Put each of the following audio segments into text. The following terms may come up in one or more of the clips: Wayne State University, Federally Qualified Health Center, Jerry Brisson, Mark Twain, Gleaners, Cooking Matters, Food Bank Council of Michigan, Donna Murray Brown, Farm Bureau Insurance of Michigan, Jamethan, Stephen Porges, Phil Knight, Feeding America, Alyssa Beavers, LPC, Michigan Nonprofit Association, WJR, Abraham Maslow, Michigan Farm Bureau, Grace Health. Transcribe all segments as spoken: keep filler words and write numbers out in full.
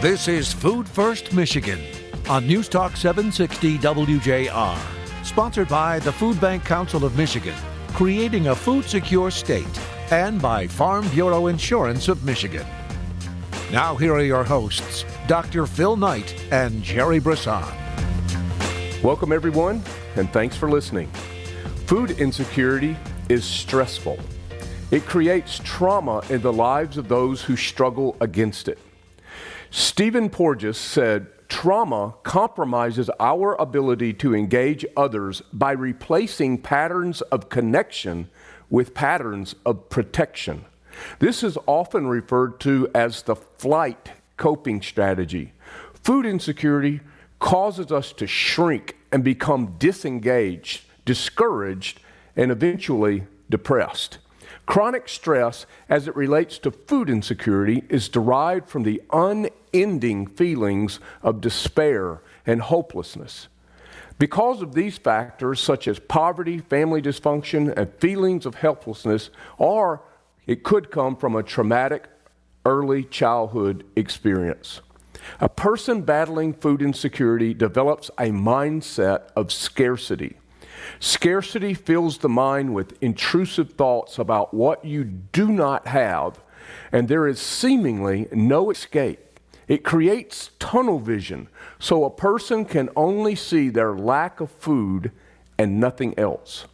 This is Food First Michigan on News Talk seven sixty W J R, sponsored by the Food Bank Council of Michigan, creating a food-secure state, and by Farm Bureau Insurance of Michigan. Now here are your hosts, Doctor Phil Knight and Jerry Brisson. Welcome everyone, and thanks for listening. Food insecurity is stressful. It creates trauma in the lives of those who struggle against it. Stephen Porges said, "Trauma compromises our ability to engage others by replacing patterns of connection with patterns of protection." This is often referred to as the flight coping strategy. Food insecurity causes us to shrink and become disengaged, discouraged, and eventually depressed. Chronic stress, as it relates to food insecurity, is derived from the unending feelings of despair and hopelessness. Because of these factors, such as poverty, family dysfunction, and feelings of helplessness, or it could come from a traumatic early childhood experience. A person battling food insecurity develops a mindset of scarcity. Scarcity fills the mind with intrusive thoughts about what you do not have, and there is seemingly no escape. It creates tunnel vision, so a person can only see their lack of food and nothing else.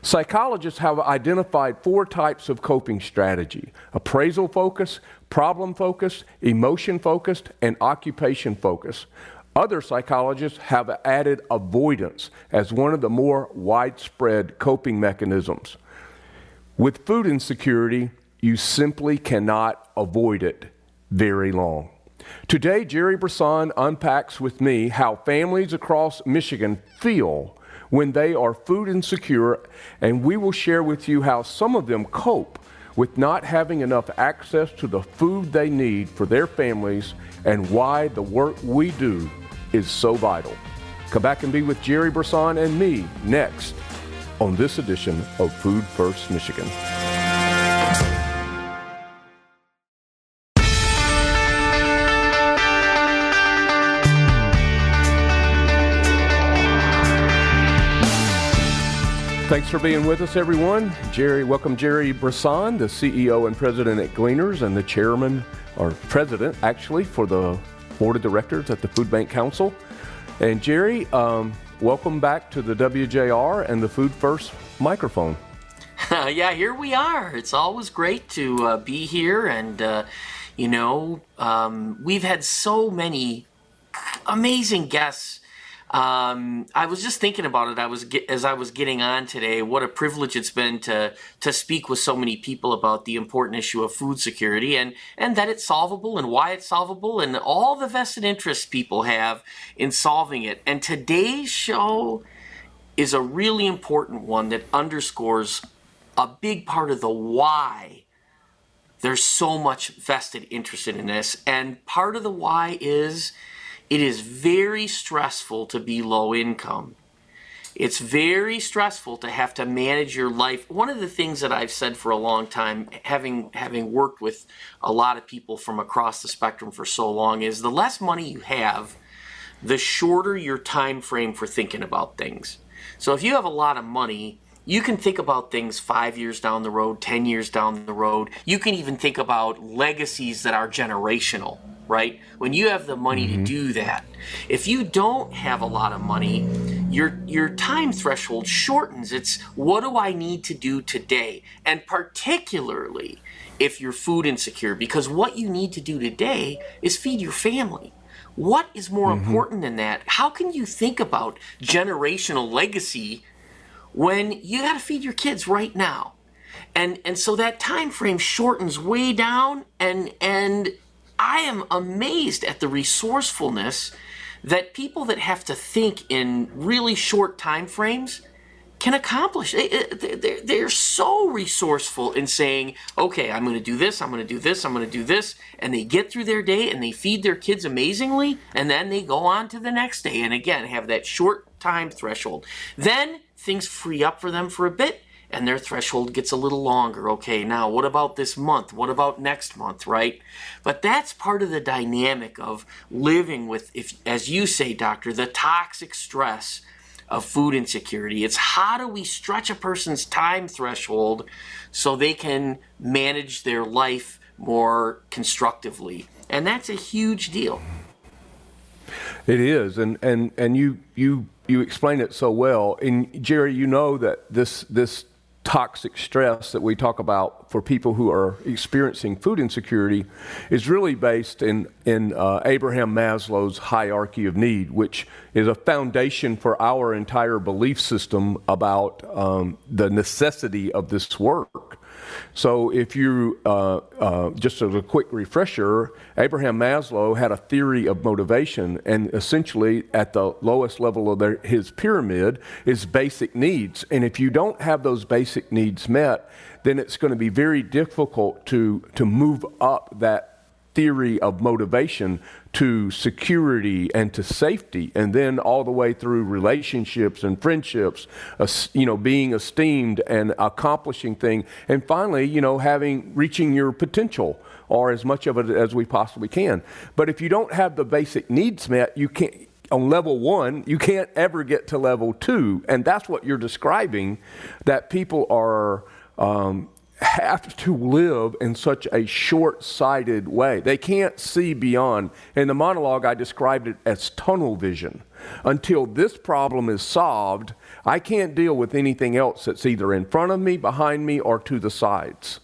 Psychologists have identified four types of coping strategy: appraisal focus, problem focus, emotion focused, and occupation focus. Other psychologists have added avoidance as one of the more widespread coping mechanisms. With food insecurity, you simply cannot avoid it very long. Today, Jerry Brisson unpacks with me how families across Michigan feel when they are food insecure, and we will share with you how some of them cope with not having enough access to the food they need for their families, and why the work we do is so vital. Come back and be with Jerry Brisson and me next on this edition of Food First Michigan. Thanks for being with us, everyone. Jerry, welcome Jerry Brisson, the C E O and president at Gleaners, and the chairman, or president, actually, for the board of directors at the Food Bank Council. And Jerry, um, welcome back to the W J R and the Food First microphone. Yeah, here we are. It's always great to uh, be here, and uh, you know, um, we've had so many amazing guests. Um, I was just thinking about it. I was get, as I was getting on today, what a privilege it's been to to speak with so many people about the important issue of food security, and and that it's solvable, and why it's solvable, and all the vested interests people have in solving it. And today's show is a really important one that underscores a big part of the why there's so much vested interest in this. And part of the why is, it is very stressful to be low income. It's very stressful to have to manage your life. One of the things that I've said for a long time, having having worked with a lot of people from across the spectrum for so long, is the less money you have, the shorter your time frame for thinking about things. So if you have a lot of money, you can think about things five years down the road, ten years down the road. You can even think about legacies that are generational, right? When you have the money mm-hmm. to do that. If you don't have a lot of money, your your time threshold shortens. It's, what do I need to do today? And particularly if you're food insecure, because what you need to do today is feed your family. What is more mm-hmm. important than that? How can you think about generational legacy when you got to feed your kids right now? And and so that time frame shortens way down, and and I am amazed at the resourcefulness that people that have to think in really short time frames can accomplish. They're so resourceful in saying, okay, I'm going to do this, I'm going to do this, I'm going to do this, and they get through their day and they feed their kids amazingly, and then they go on to the next day and again have that short time threshold. Then things free up for them for a bit, and their threshold gets a little longer. Okay, now what about this month? What about next month, right? But that's part of the dynamic of living with, if, as you say, doctor, the toxic stress of food insecurity. It's how do we stretch a person's time threshold so they can manage their life more constructively? And that's a huge deal. It is, and and and you you you explained it so well. And Jerry, you know that this this toxic stress that we talk about for people who are experiencing food insecurity is really based in in uh, Abraham Maslow's hierarchy of need, which is a foundation for our entire belief system about um, the necessity of this work. So if you, uh, uh, just as a quick refresher, Abraham Maslow had a theory of motivation, and essentially at the lowest level of their, his pyramid is basic needs. And if you don't have those basic needs met, then it's going to be very difficult to, to move up that theory of motivation to security and to safety, and then all the way through relationships and friendships, uh, you know, being esteemed and accomplishing things, and finally, you know, having reaching your potential, or as much of it as we possibly can. But if you don't have the basic needs met, you can't. On level one, you can't ever get to level two, and that's what you're describing. That people are. Um, have to live in such a short-sighted way. They can't see beyond. In the monologue, I described it as tunnel vision. Until this problem is solved, I can't deal with anything else that's either in front of me, behind me, or to the sides.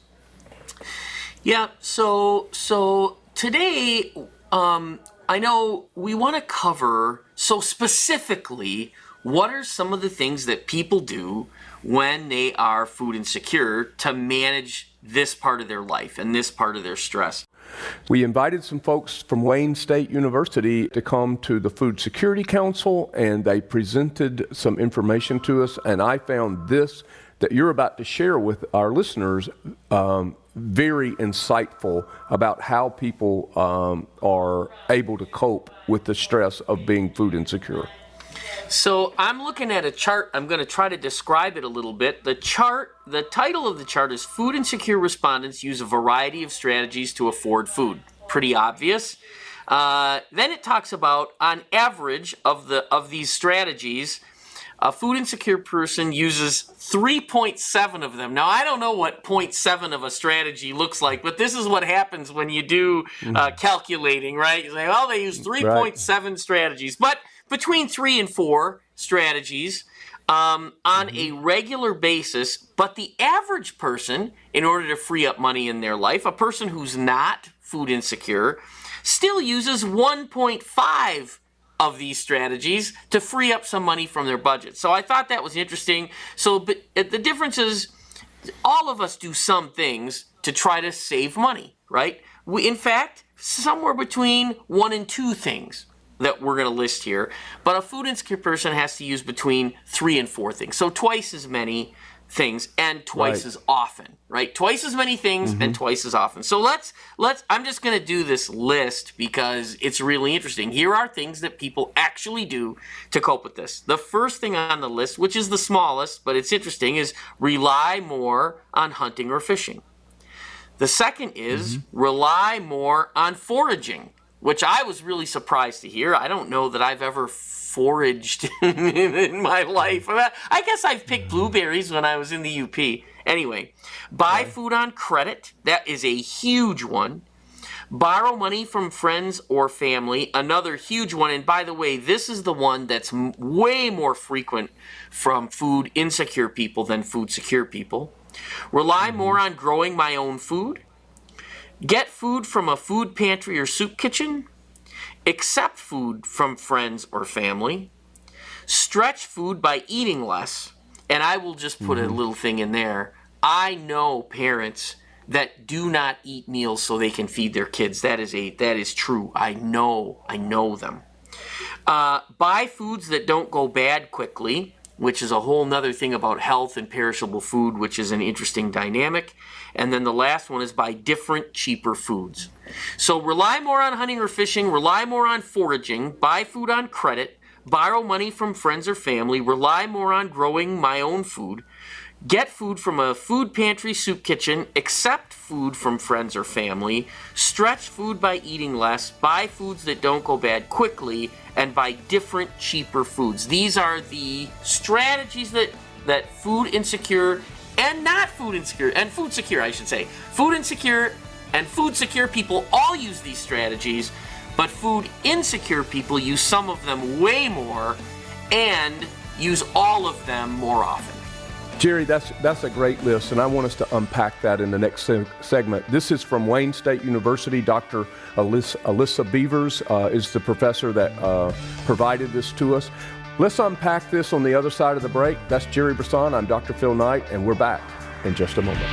Yeah, so so today, um, I know we want to cover, so specifically, what are some of the things that people do when they are food insecure to manage this part of their life and this part of their stress? We invited some folks from Wayne State University to come to the Food Security Council, and they presented some information to us, and I found this that you're about to share with our listeners um, very insightful about how people um, are able to cope with the stress of being food insecure. So I'm looking at a chart. I'm going to try to describe it a little bit. The chart, the title of the chart is Food Insecure Respondents Use a Variety of Strategies to Afford Food. Pretty obvious. Uh, then it talks about, on average of the of these strategies, a food insecure person uses three point seven of them. Now, I don't know what zero point seven of a strategy looks like, but this is what happens when you do uh, calculating, right? You say, well, they use three point seven right. strategies. But between three and four strategies um, on mm-hmm. a regular basis. But the average person, in order to free up money in their life, a person who's not food insecure, still uses one point five of these strategies to free up some money from their budget. So I thought that was interesting. So but the difference is all of us do some things to try to save money, right? We, in fact, somewhere between one and two things that we're going to list here, but a food insecure person has to use between three and four things. So twice as many things and twice right. as often, right? Twice as many things mm-hmm. and twice as often. So let's, let's, I'm just going to do this list because it's really interesting. Here are things that people actually do to cope with this. The first thing on the list, which is the smallest, but it's interesting, is rely more on hunting or fishing. The second is mm-hmm. rely more on foraging, which I was really surprised to hear. I don't know that I've ever foraged in my life. I guess I've picked blueberries when I was in the U P. Anyway, buy food on credit. That is a huge one. Borrow money from friends or family. Another huge one. And by the way, this is the one that's way more frequent from food insecure people than food secure people. Rely more on growing my own food. Get food from a food pantry or soup kitchen. Accept food from friends or family. Stretch food by eating less. And I will just put mm-hmm. a little thing in there. I know parents that do not eat meals so they can feed their kids. That is a that is true. I know. I know them. Uh, buy foods that don't go bad quickly, which is a whole nother thing about health and perishable food, which is an interesting dynamic. And then the last one is buy different, cheaper foods. So rely more on hunting or fishing, rely more on foraging, buy food on credit, borrow money from friends or family, rely more on growing my own food, Get food from a food pantry soup kitchen, accept food from friends or family, stretch food by eating less, buy foods that don't go bad quickly, and buy different, cheaper foods. These are the strategies that, that food insecure and not food insecure, and food secure, I should say. Food insecure and food secure people all use these strategies, but food insecure people use some of them way more and use all of them more often. Jerry, that's, that's a great list, and I want us to unpack that in the next se segment. This is from Wayne State University. Doctor Alyssa, Alyssa Beavers uh, is the professor that uh, provided this to us. Let's unpack this on the other side of the break. That's Jerry Brisson. I'm Doctor Phil Knight, and we're back in just a moment.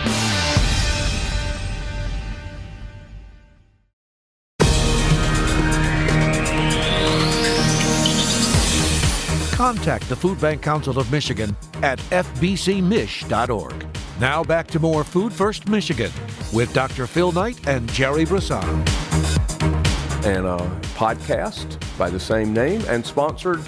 Contact the Food Bank Council of Michigan at f b c mich dot org. Now back to more Food First Michigan with Doctor Phil Knight and Jerry Brisson. And a podcast by the same name and sponsored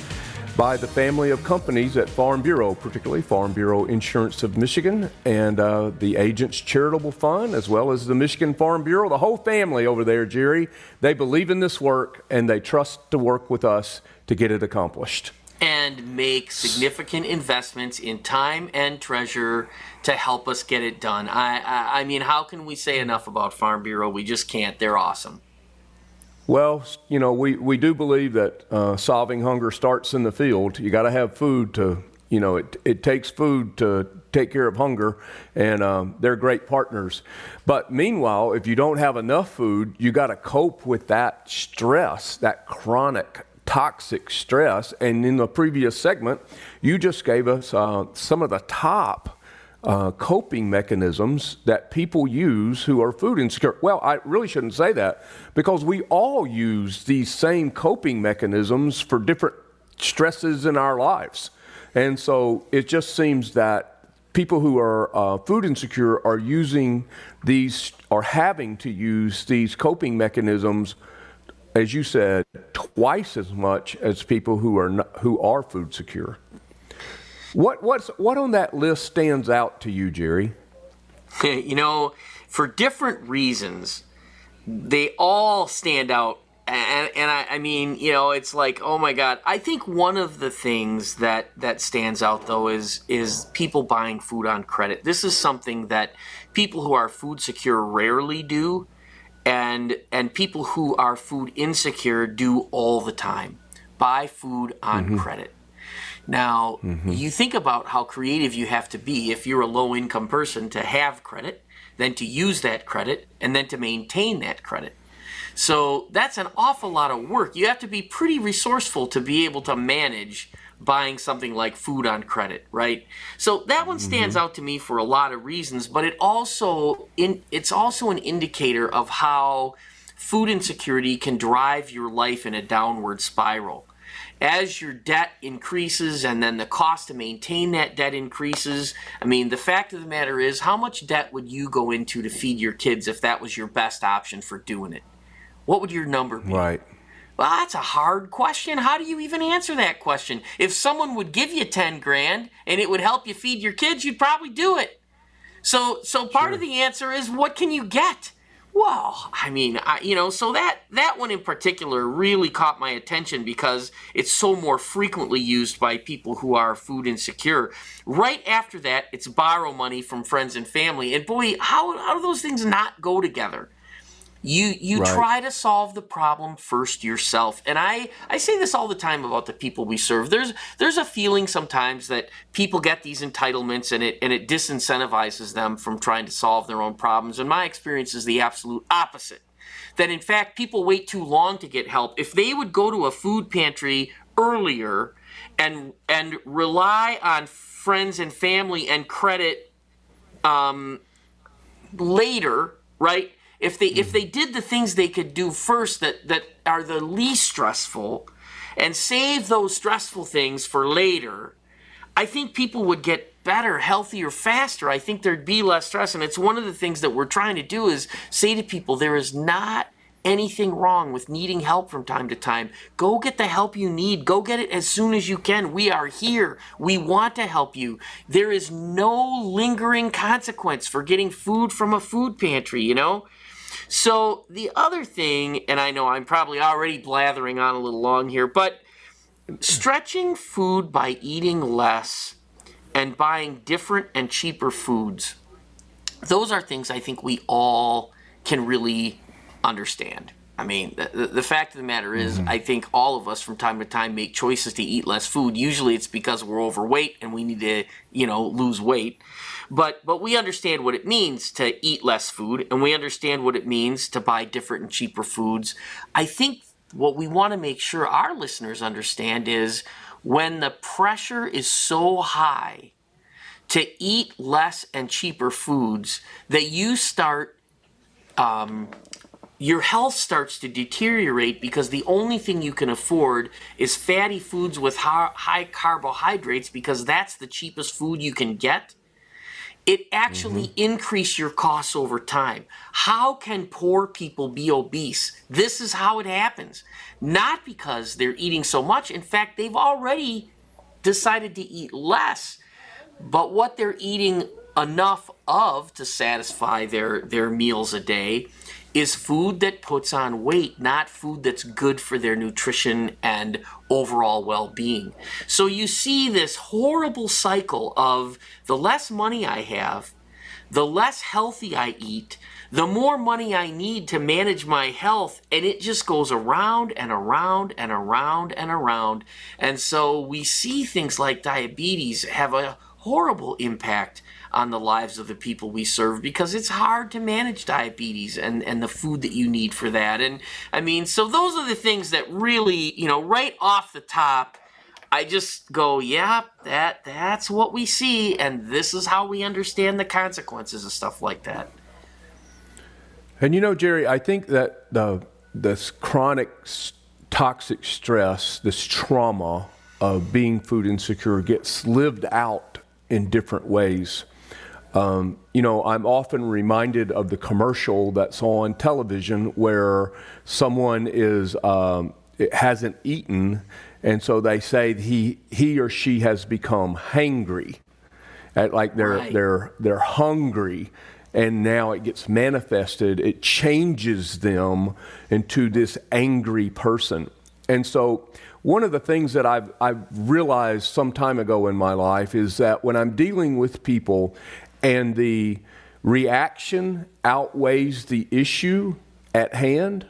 by the family of companies at Farm Bureau, particularly Farm Bureau Insurance of Michigan and uh, the Agents Charitable Fund, as well as the Michigan Farm Bureau, the whole family over there, Jerry. They believe in this work and they trust to work with us to get it accomplished. And make significant investments in time and treasure to help us get it done. I, I, I mean, how can we say enough about Farm Bureau? We just can't. They're awesome. Well, you know, we, we do believe that uh, solving hunger starts in the field. You got to have food to, you know, it, it takes food to take care of hunger, and um, they're great partners. But meanwhile, if you don't have enough food, you got to cope with that stress, that chronic toxic stress. And in the previous segment, you just gave us uh, some of the top uh, coping mechanisms that people use who are food insecure. Well, I really shouldn't say that, because we all use these same coping mechanisms for different stresses in our lives. And so it just seems that people who are uh, food insecure are using these, or having to use these coping mechanisms, as you said, twice as much as people who are not, who are food secure. What what's what on that list stands out to you, Jerry? You know, for different reasons, they all stand out. And, and I, I mean, you know, it's like, oh my God. I think one of the things that that stands out though is is people buying food on credit. This is something that people who are food secure rarely do. And and people who are food insecure do all the time. Buy food on mm-hmm. credit. Now, mm-hmm. you think about how creative you have to be if you're a low-income person to have credit, then to use that credit, and then to maintain that credit. So that's an awful lot of work. You have to be pretty resourceful to be able to manage buying something like food on credit, right? So that one stands mm-hmm. out to me for a lot of reasons, but it also in, it's also an indicator of how food insecurity can drive your life in a downward spiral. As your debt increases and then the cost to maintain that debt increases, I mean, the fact of the matter is, how much debt would you go into to feed your kids if that was your best option for doing it? What would your number be? Right. Well, that's a hard question. How do you even answer that question? If someone would give you ten grand and it would help you feed your kids, you'd probably do it. So, so part sure. of the answer is, what can you get? Well, I mean, I, you know, so that, that one in particular really caught my attention because it's so more frequently used by people who are food insecure. Right after that, it's borrow money from friends and family. And boy, how, how do those things not go together? You you right. try to solve the problem first yourself. And I, I say this all the time about the people we serve. There's there's a feeling sometimes that people get these entitlements and it and it disincentivizes them from trying to solve their own problems. And my experience is the absolute opposite. That in fact people wait too long to get help. If they would go to a food pantry earlier and and rely on friends and family and credit um, later, right? If they if they did the things they could do first that, that are the least stressful and save those stressful things for later, I think people would get better, healthier, faster. I think there'd be less stress. And it's one of the things that we're trying to do is say to people, there is not anything wrong with needing help from time to time, go get the help you need. Go get it as soon as you can. We are here. We want to help you. There is no lingering consequence for getting food from a food pantry, you know? So the other thing, and I know I'm probably already blathering on a little long here, but stretching food by eating less and buying different and cheaper foods, those are things I think we all can really understand. I mean, the, the fact of the matter is, mm-hmm. I think all of us from time to time make choices to eat less food. Usually it's because we're overweight and we need to, you know, lose weight. But but we understand what it means to eat less food, and we understand what it means to buy different and cheaper foods. I think what we want to make sure our listeners understand is when the pressure is so high to eat less and cheaper foods that you start... Um, your health starts to deteriorate because the only thing you can afford is fatty foods with high carbohydrates because that's the cheapest food you can get. It actually mm-hmm. increases your costs over time. How can poor people be obese? This is how it happens. Not because they're eating so much. In fact, they've already decided to eat less, but what they're eating enough of to satisfy their, their meals a day is food that puts on weight, not food that's good for their nutrition and overall well-being. So you see this horrible cycle of the less money I have, the less healthy I eat, the more money I need to manage my health, and it just goes around and around and around and around. And so we see things like diabetes have a horrible impact on the lives of the people we serve because it's hard to manage diabetes and, and the food that you need for that. And I mean, so those are the things that really, you know, right off the top, I just go, yeah, that that's what we see. And this is how we understand the consequences of stuff like that. And, you know, Jerry, I think that the this chronic toxic stress, this trauma of being food insecure gets lived out in different ways. Um, you know, I'm often reminded of the commercial that's on television where someone is um, hasn't eaten, and so they say he he or she has become hangry, at, like they're right. they're they're hungry, and now it gets manifested. It changes them into this angry person, and so. One of the things that I've, I've realized some time ago in my life is that when I'm dealing with people and the reaction outweighs the issue at hand,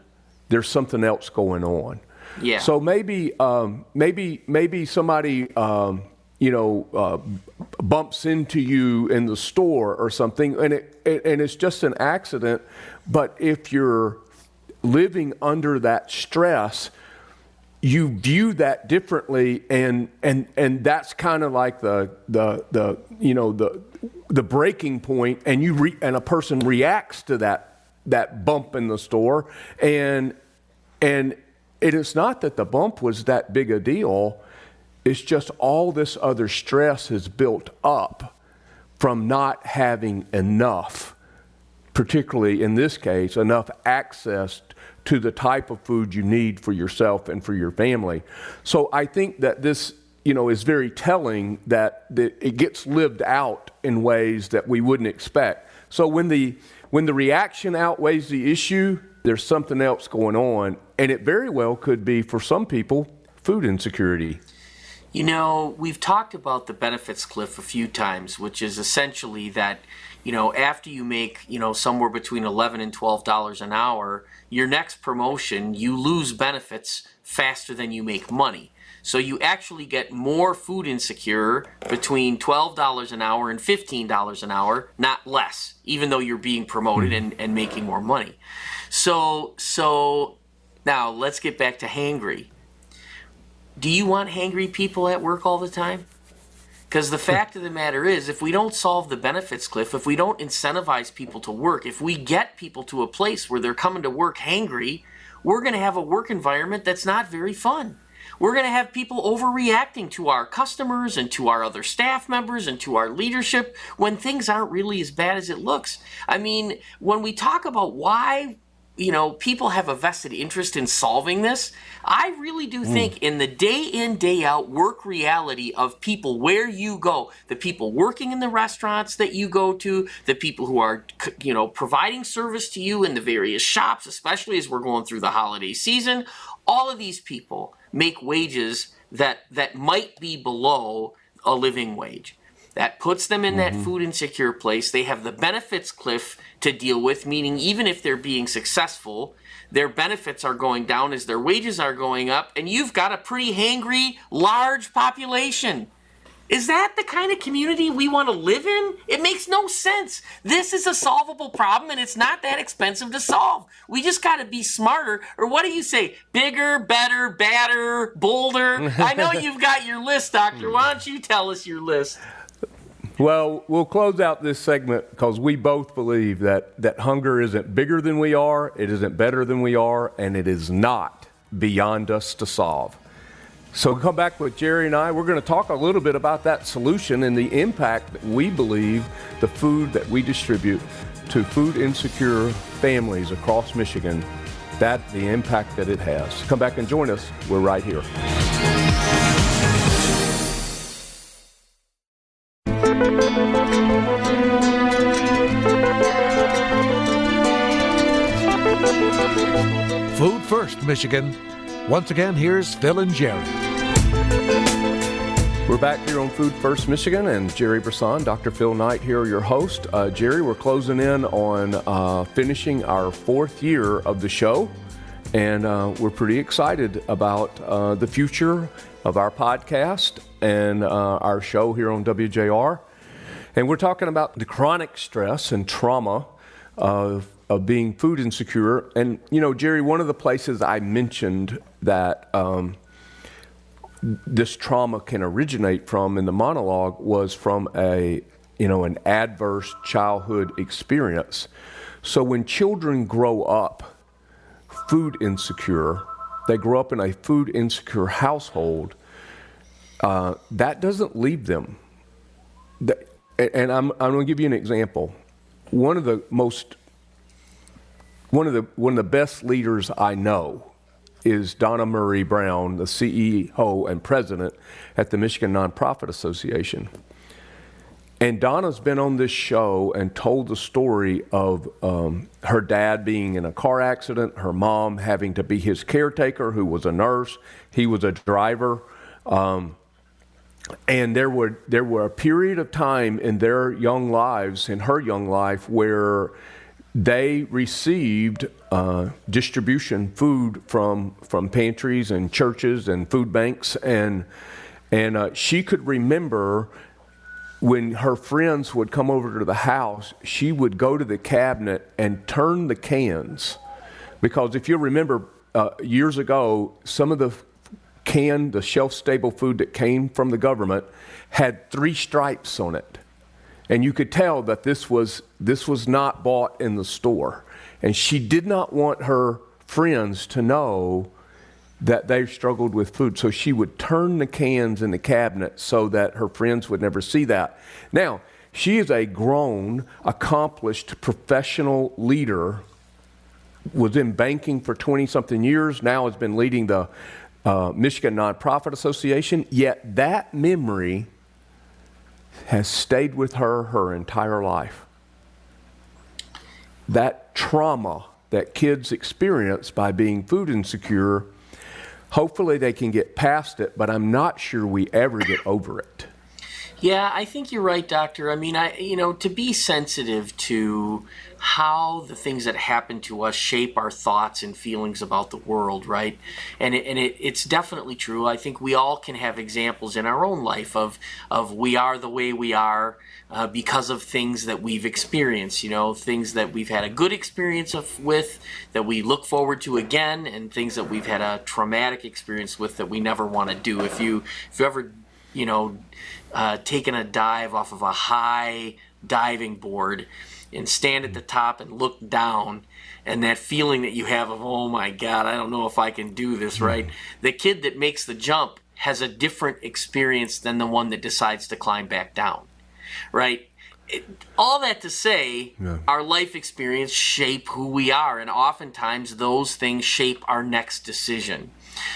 there's something else going on. Yeah. So maybe um, maybe maybe somebody um, you know uh, bumps into you in the store or something, and it, it and it's just an accident. But if you're living under that stress, you view that differently, and and and that's kind of like the the the you know the the breaking point, and you re, and a person reacts to that that bump in the store, and and it is not that the bump was that big a deal, it's just all this other stress is built up from not having enough, particularly in this case, enough access to the type of food you need for yourself and for your family. So I think that this, you know, is very telling that, that it gets lived out in ways that we wouldn't expect. So when the when the reaction outweighs the issue, there's something else going on, and it very well could be for some people food insecurity. You know, we've talked about the benefits cliff a few times, which is essentially that, you know, after you make, you know, somewhere between eleven and twelve dollars an hour, your next promotion, you lose benefits faster than you make money. So you actually get more food insecure between twelve dollars an hour and fifteen dollars an hour, not less, even though you're being promoted and, and making more money. So, so now let's get back to hangry. Do you want hangry people at work all the time? Because the fact of the matter is, if we don't solve the benefits cliff, if we don't incentivize people to work, if we get people to a place where they're coming to work hangry, we're going to have a work environment that's not very fun. We're going to have people overreacting to our customers and to our other staff members and to our leadership when things aren't really as bad as it looks. I mean, when we talk about why you know, people have a vested interest in solving this. I really do mm. think in the day in, day out work reality of people where you go, the people working in the restaurants that you go to, the people who are, you know, providing service to you in the various shops, especially as we're going through the holiday season, all of these people make wages that, that might be below a living wage. That puts them in that food insecure place. They have the benefits cliff to deal with, meaning even if they're being successful, their benefits are going down as their wages are going up, and you've got a pretty hangry, large population. Is that the kind of community we want to live in? It makes no sense. This is a solvable problem, and it's not that expensive to solve. We just got to be smarter, or what do you say? Bigger, better, badder, bolder? I know you've got your list, Doctor. Why don't you tell us your list? Well, we'll close out this segment because we both believe that, that hunger isn't bigger than we are, it isn't better than we are, and it is not beyond us to solve. So come back with Jerry and I. We're going to talk a little bit about that solution and the impact that we believe the food that we distribute to food insecure families across Michigan, that the impact that it has. Come back and join us. We're right here. Food First, Michigan. Once again, here's Phil and Jerry. We're back here on Food First, Michigan, and Jerry Brisson, Doctor Phil Knight here are your host. Uh, Jerry, we're closing in on uh, finishing our fourth year of the show, and uh, we're pretty excited about uh, the future of our podcast and uh, our show here on W J R. And we're talking about the chronic stress and trauma of, of being food insecure. And, you know, Jerry, one of the places I mentioned that um, this trauma can originate from in the monologue was from a, you know, an adverse childhood experience. So when children grow up food insecure, they grow up in a food insecure household, uh, that doesn't leave them. That, And I'm, I'm going to give you an example. One of the most, one of the one of the best leaders I know is Donna Murray Brown, the C E O and president at the Michigan Nonprofit Association. And Donna's been on this show and told the story of um, her dad being in a car accident, her mom having to be his caretaker, who was a nurse, he was a driver. Um, And there were there were a period of time in their young lives, in her young life, where they received uh, distribution food from from pantries and churches and food banks, and and uh, she could remember when her friends would come over to the house, she would go to the cabinet and turn the cans, because if you remember uh, years ago, some of the canned, the shelf-stable food that came from the government had three stripes on it. And you could tell that this was this was not bought in the store. And she did not want her friends to know that they struggled with food. So she would turn the cans in the cabinet so that her friends would never see that. Now, she is a grown, accomplished, professional leader, was in banking for twenty-something years, now has been leading the Uh, Michigan Nonprofit Association, yet that memory has stayed with her her entire life. That trauma that kids experience by being food insecure, hopefully they can get past it, but I'm not sure we ever get over it. Yeah, I think you're right, Doctor. I mean, I you know, to be sensitive to how the things that happen to us shape our thoughts and feelings about the world, right? And it, and it, it's definitely true. I think we all can have examples in our own life of of we are the way we are uh, because of things that we've experienced. You know, things that we've had a good experience of, with that we look forward to again, and things that we've had a traumatic experience with that we never want to do. If you if you ever you know. Uh, taking a dive off of a high diving board and stand at the top and look down, and that feeling that you have of, oh my God, I don't know if I can do this, right? The kid that makes the jump has a different experience than the one that decides to climb back down, right? all that to say, yeah. our life experience shape who we are, and oftentimes those things shape our next decision.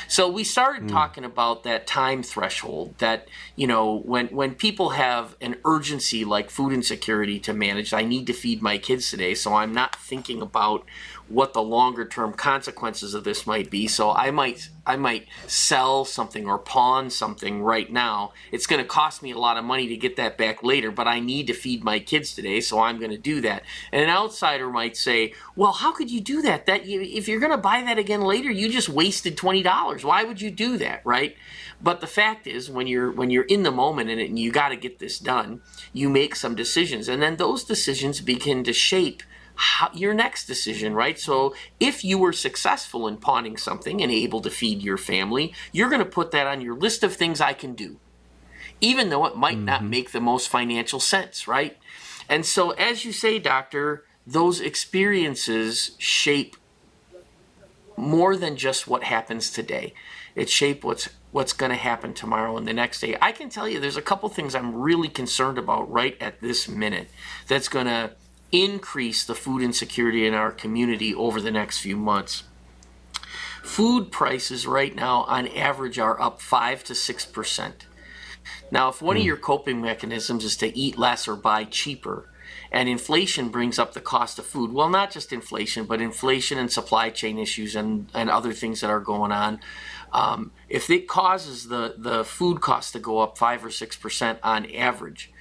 So we started mm. talking about that time threshold, that, you know, when when people have an urgency like food insecurity to manage, I need to feed my kids today, so I'm not thinking about what the longer term consequences of this might be. So I might I might sell something or pawn something right now. It's going to cost me a lot of money to get that back later, but I need to feed my kids today, so I'm going to do that. And an outsider might say, well, how could you do that? That you, if you're going to buy that again later, you just wasted twenty dollars. Why would you do that, right? But the fact is, when you're when you're in the moment in it and you got to get this done, you make some decisions, and then those decisions begin to shape How, your next decision, right? So if you were successful in pawning something and able to feed your family, you're going to put that on your list of things I can do, even though it might mm-hmm. not make the most financial sense, right? And so, as you say, Doctor, those experiences shape more than just what happens today. It shapes what's what's going to happen tomorrow and the next day. I can tell you there's a couple things I'm really concerned about right at this minute that's going to increase the food insecurity in our community over the next few months. Food prices right now on average are up five to six percent. Now, if one mm. of your coping mechanisms is to eat less or buy cheaper, and inflation brings up the cost of food, well, not just inflation, but inflation and supply chain issues and, and other things that are going on, um, if it causes the, the food cost to go up five or six percent on average,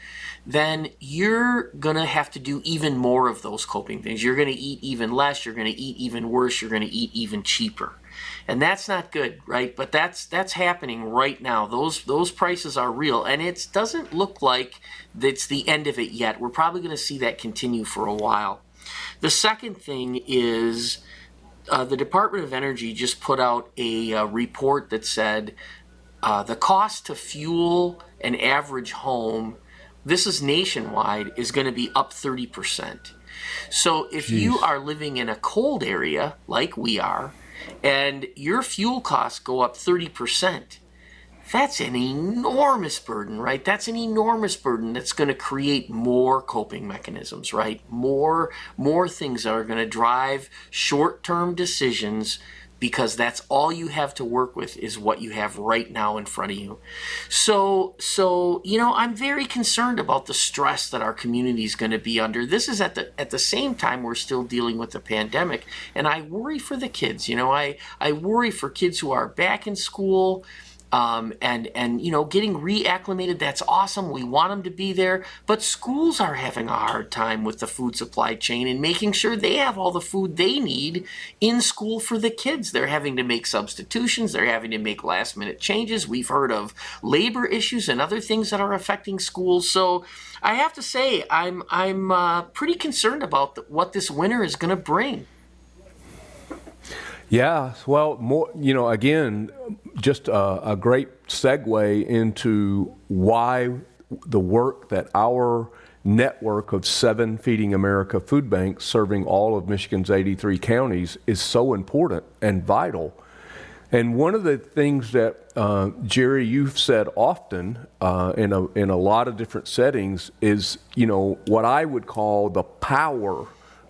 then you're going to have to do even more of those coping things. You're going to eat even less, you're going to eat even worse, you're going to eat even cheaper. And that's not good, right? But that's that's happening right now. Those those prices are real, and it doesn't look like that's the end of it yet. We're probably going to see that continue for a while. The second thing is uh, the Department of Energy just put out a, a report that said uh, the cost to fuel an average home, this is nationwide, is going to be up thirty percent. So if Jeez. you are living in a cold area like we are, and your fuel costs go up thirty percent, that's an enormous burden, right? That's an enormous burden that's going to create more coping mechanisms, right? More, more things that are going to drive short-term decisions, because that's all you have to work with is what you have right now in front of you. So, so you know, I'm very concerned about the stress that our community is going to be under. This is at the at the same time we're still dealing with the pandemic, and I worry for the kids. You know, I I worry for kids who are back in school, um, and and you know, getting reacclimated. That's awesome. We want them to be there, but schools are having a hard time with the food supply chain and making sure they have all the food they need in school for the kids. They're having to make substitutions. They're having to make last minute changes. We've heard of labor issues and other things that are affecting schools. So I have to say, I'm I'm uh, pretty concerned about the, what this winter is going to bring. Yeah, well, more, you know, again, just a, a great segue into why the work that our network of seven Feeding America food banks serving all of Michigan's eighty-three counties is so important and vital. And one of the things that, uh, Jerry, you've said often uh, in a, in a lot of different settings is, you know, what I would call the power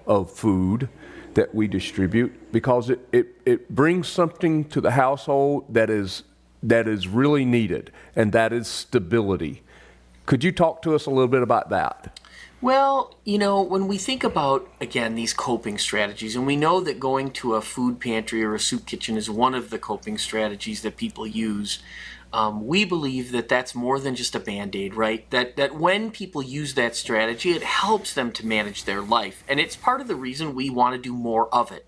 of food that we distribute, because it, it, it brings something to the household that is that is really needed, and that is stability. Could you talk to us a little bit about that? Well, you know, when we think about, again, these coping strategies, and we know that going to a food pantry or a soup kitchen is one of the coping strategies that people use, um, we believe that that's more than just a Band-Aid, right? That, that when people use that strategy, it helps them to manage their life. And it's part of the reason we want to do more of it.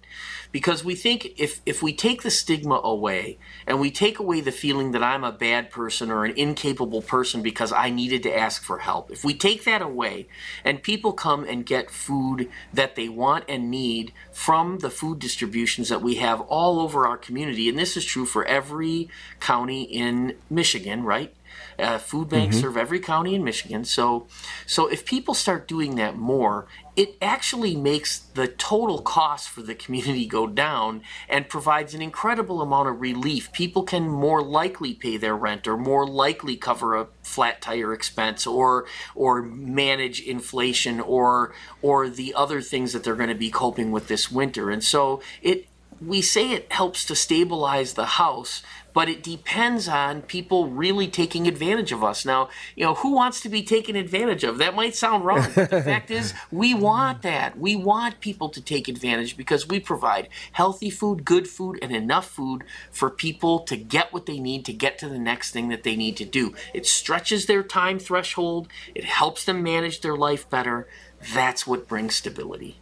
Because we think if, if we take the stigma away, and we take away the feeling that I'm a bad person or an incapable person because I needed to ask for help, if we take that away and people come and get food that they want and need from the food distributions that we have all over our community, and this is true for every county in Michigan, right? Uh, food banks mm-hmm. serve every county in Michigan. So, so if people start doing that more, it actually makes the total cost for the community go down and provides an incredible amount of relief. People can more likely pay their rent or more likely cover a flat tire expense or or manage inflation or or the other things that they're going to be coping with this winter. And so it we say it helps to stabilize the house, but it depends on people really taking advantage of us. Now, you know, who wants to be taken advantage of? That might sound wrong, but the fact is we want that. We want people to take advantage because we provide healthy food, good food, and enough food for people to get what they need to get to the next thing that they need to do. It stretches their time threshold. It helps them manage their life better. That's what brings stability.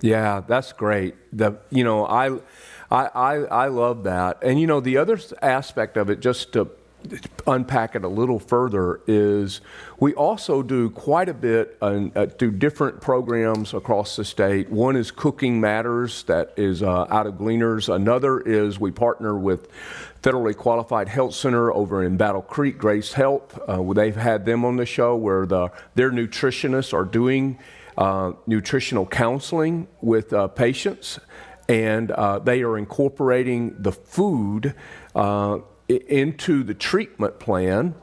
Yeah, that's great. The, you know, I... I, I, I love that. And, you know, the other aspect of it, just to unpack it a little further, is we also do quite a bit on, uh, through different programs across the state. One is Cooking Matters, that is uh, out of Gleaners. Another is we partner with Federally Qualified Health Center over in Battle Creek, Grace Health. Uh, they've had them on the show where the their nutritionists are doing uh, nutritional counseling with uh, patients. And uh, they are incorporating the food uh, into the treatment plan.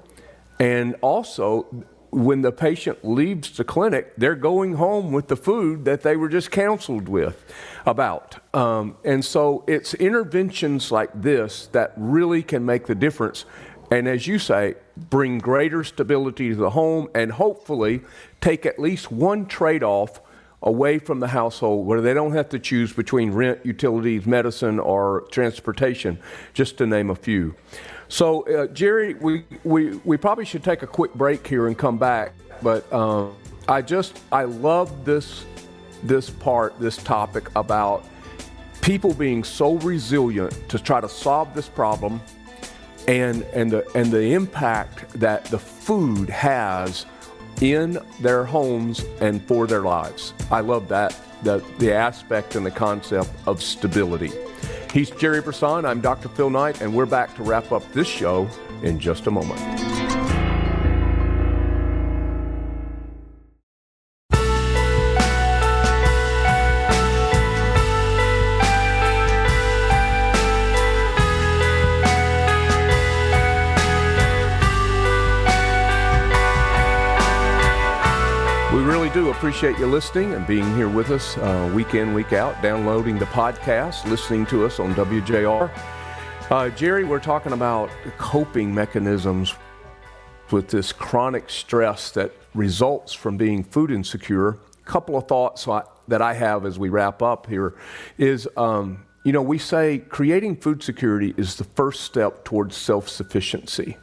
And also, when the patient leaves the clinic, they're going home with the food that they were just counseled with about. Um, and so it's interventions like this that really can make the difference. And as you say, bring greater stability to the home and hopefully take at least one trade-off away from the household where they don't have to choose between rent, utilities, medicine, or transportation, just to name a few. So, uh, Jerry, we, we, we probably should take a quick break here and come back, but um, I just, I love this, this part, this topic about people being so resilient to try to solve this problem and, and, the, and the impact that the food has in their homes and for their lives. I love that, the, the aspect and the concept of stability. He's Jerry Brisson, I'm Doctor Phil Knight, and we're back to wrap up this show in just a moment. Appreciate you listening and being here with us uh, week in, week out, downloading the podcast, listening to us on W J R. Uh, Jerry, we're talking about coping mechanisms with this chronic stress that results from being food insecure. A couple of thoughts I, that I have as we wrap up here is, um, you know, we say creating food security is the first step towards self-sufficiency.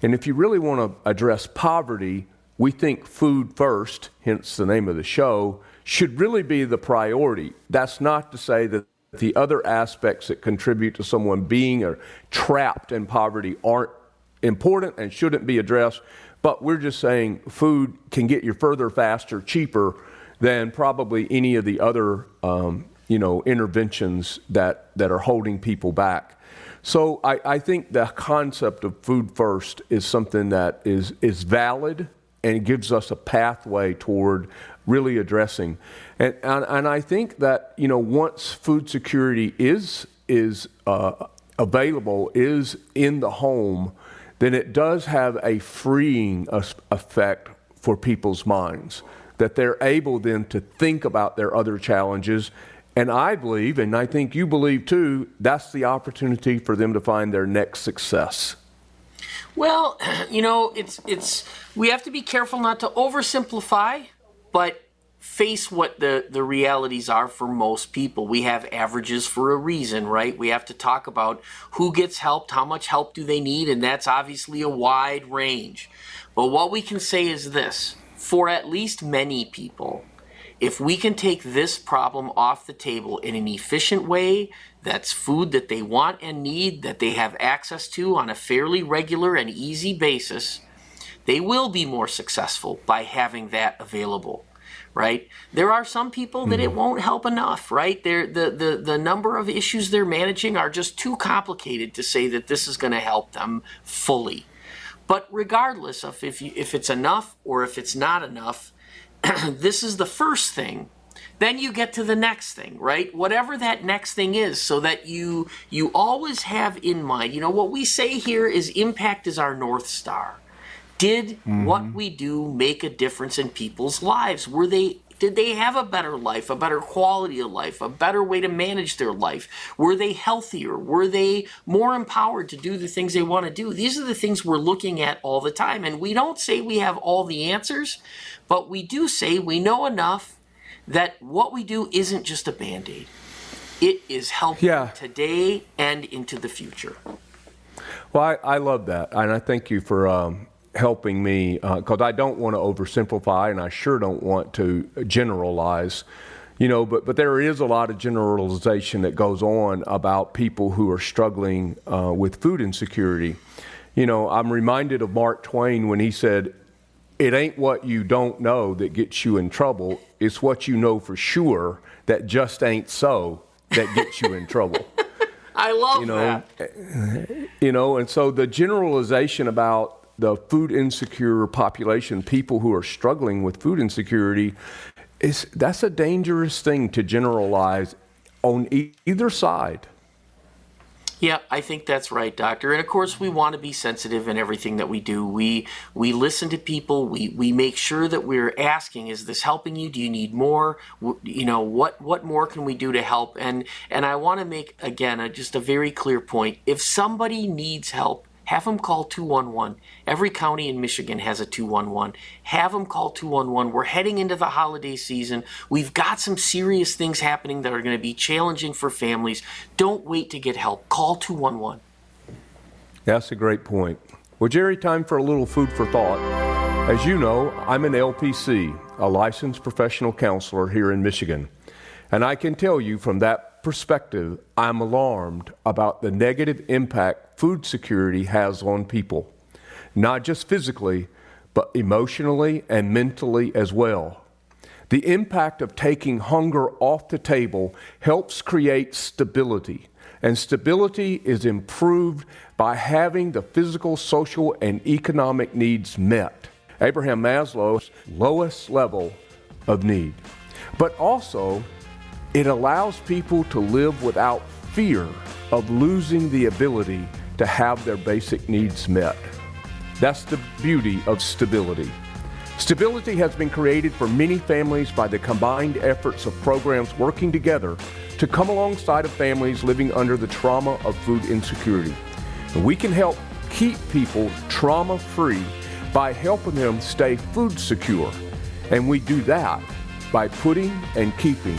And if you really want to address poverty, we think food first, hence the name of the show, should really be the priority. That's not to say that the other aspects that contribute to someone being or trapped in poverty aren't important and shouldn't be addressed, but we're just saying food can get you further, faster, cheaper than probably any of the other um, you know, interventions that, that are holding people back. So I, I think the concept of food first is something that is is valid, and it gives us a pathway toward really addressing. And, and, and I think that, you know, once food security is, is uh, available, is in the home, then it does have a freeing effect for people's minds, that they're able then to think about their other challenges. And I believe, and I think you believe too, that's the opportunity for them to find their next success. Well, you know, it's it's we have to be careful not to oversimplify, but face what the, the realities are for most people. We have averages for a reason, right? We have to talk about who gets helped, how much help do they need, and that's obviously a wide range. But what we can say is this, for at least many people, if we can take this problem off the table in an efficient way, that's food that they want and need, that they have access to on a fairly regular and easy basis, they will be more successful by having that available, right? There are some people that it won't help enough, right? They're, the, the, the number of issues they're managing are just too complicated to say that this is going to help them fully. But regardless of if, you, if it's enough or if it's not enough, this is the first thing. Then you get to the next thing, right? Whatever that next thing is, so that you, you always have in mind, you know, what we say here is impact is our North Star. Did mm-hmm. what we do make a difference in people's lives? Were they, did they have a better life, a better quality of life, a better way to manage their life? Were they healthier? Were they more empowered to do the things they want to do? These are the things we're looking at all the time. And we don't say we have all the answers, but we do say we know enough that what we do isn't just a Band-Aid. It is helping yeah. today and into the future. Well, I, I love that. And I thank you for um, helping me, because uh, I don't want to oversimplify, and I sure don't want to generalize. You know, but, but there is a lot of generalization that goes on about people who are struggling uh, with food insecurity. You know, I'm reminded of Mark Twain when he said, "It ain't what you don't know that gets you in trouble. It's what you know for sure that just ain't so that gets you in trouble." I love you know, that. You know, and so the generalization about the food insecure population, people who are struggling with food insecurity, is that's a dangerous thing to generalize on e- either side. Yeah, I think that's right, Doctor. And of course, we want to be sensitive in everything that we do. We we listen to people. We we make sure that we're asking, is this helping you? Do you need more? You know, what what more can we do to help? And and I want to make, again, a, just a very clear point. If somebody needs help, have them call two one one. Every county in Michigan has a two one one. Have them call two one one. We're heading into the holiday season. We've got some serious things happening that are going to be challenging for families. Don't wait to get help. Call two one one. That's a great point. Well, Jerry, time for a little food for thought. As you know, I'm an L P C, a licensed professional counselor here in Michigan. And I can tell you from that perspective, I'm alarmed about the negative impact food security has on people, not just physically, but emotionally and mentally as well. The impact of taking hunger off the table helps create stability, and stability is improved by having the physical, social, and economic needs met. Abraham Maslow's lowest level of need. But also, it allows people to live without fear of losing the ability to have their basic needs met. That's the beauty of stability. Stability has been created for many families by the combined efforts of programs working together to come alongside of families living under the trauma of food insecurity. And we can help keep people trauma-free by helping them stay food secure. And we do that by putting and keeping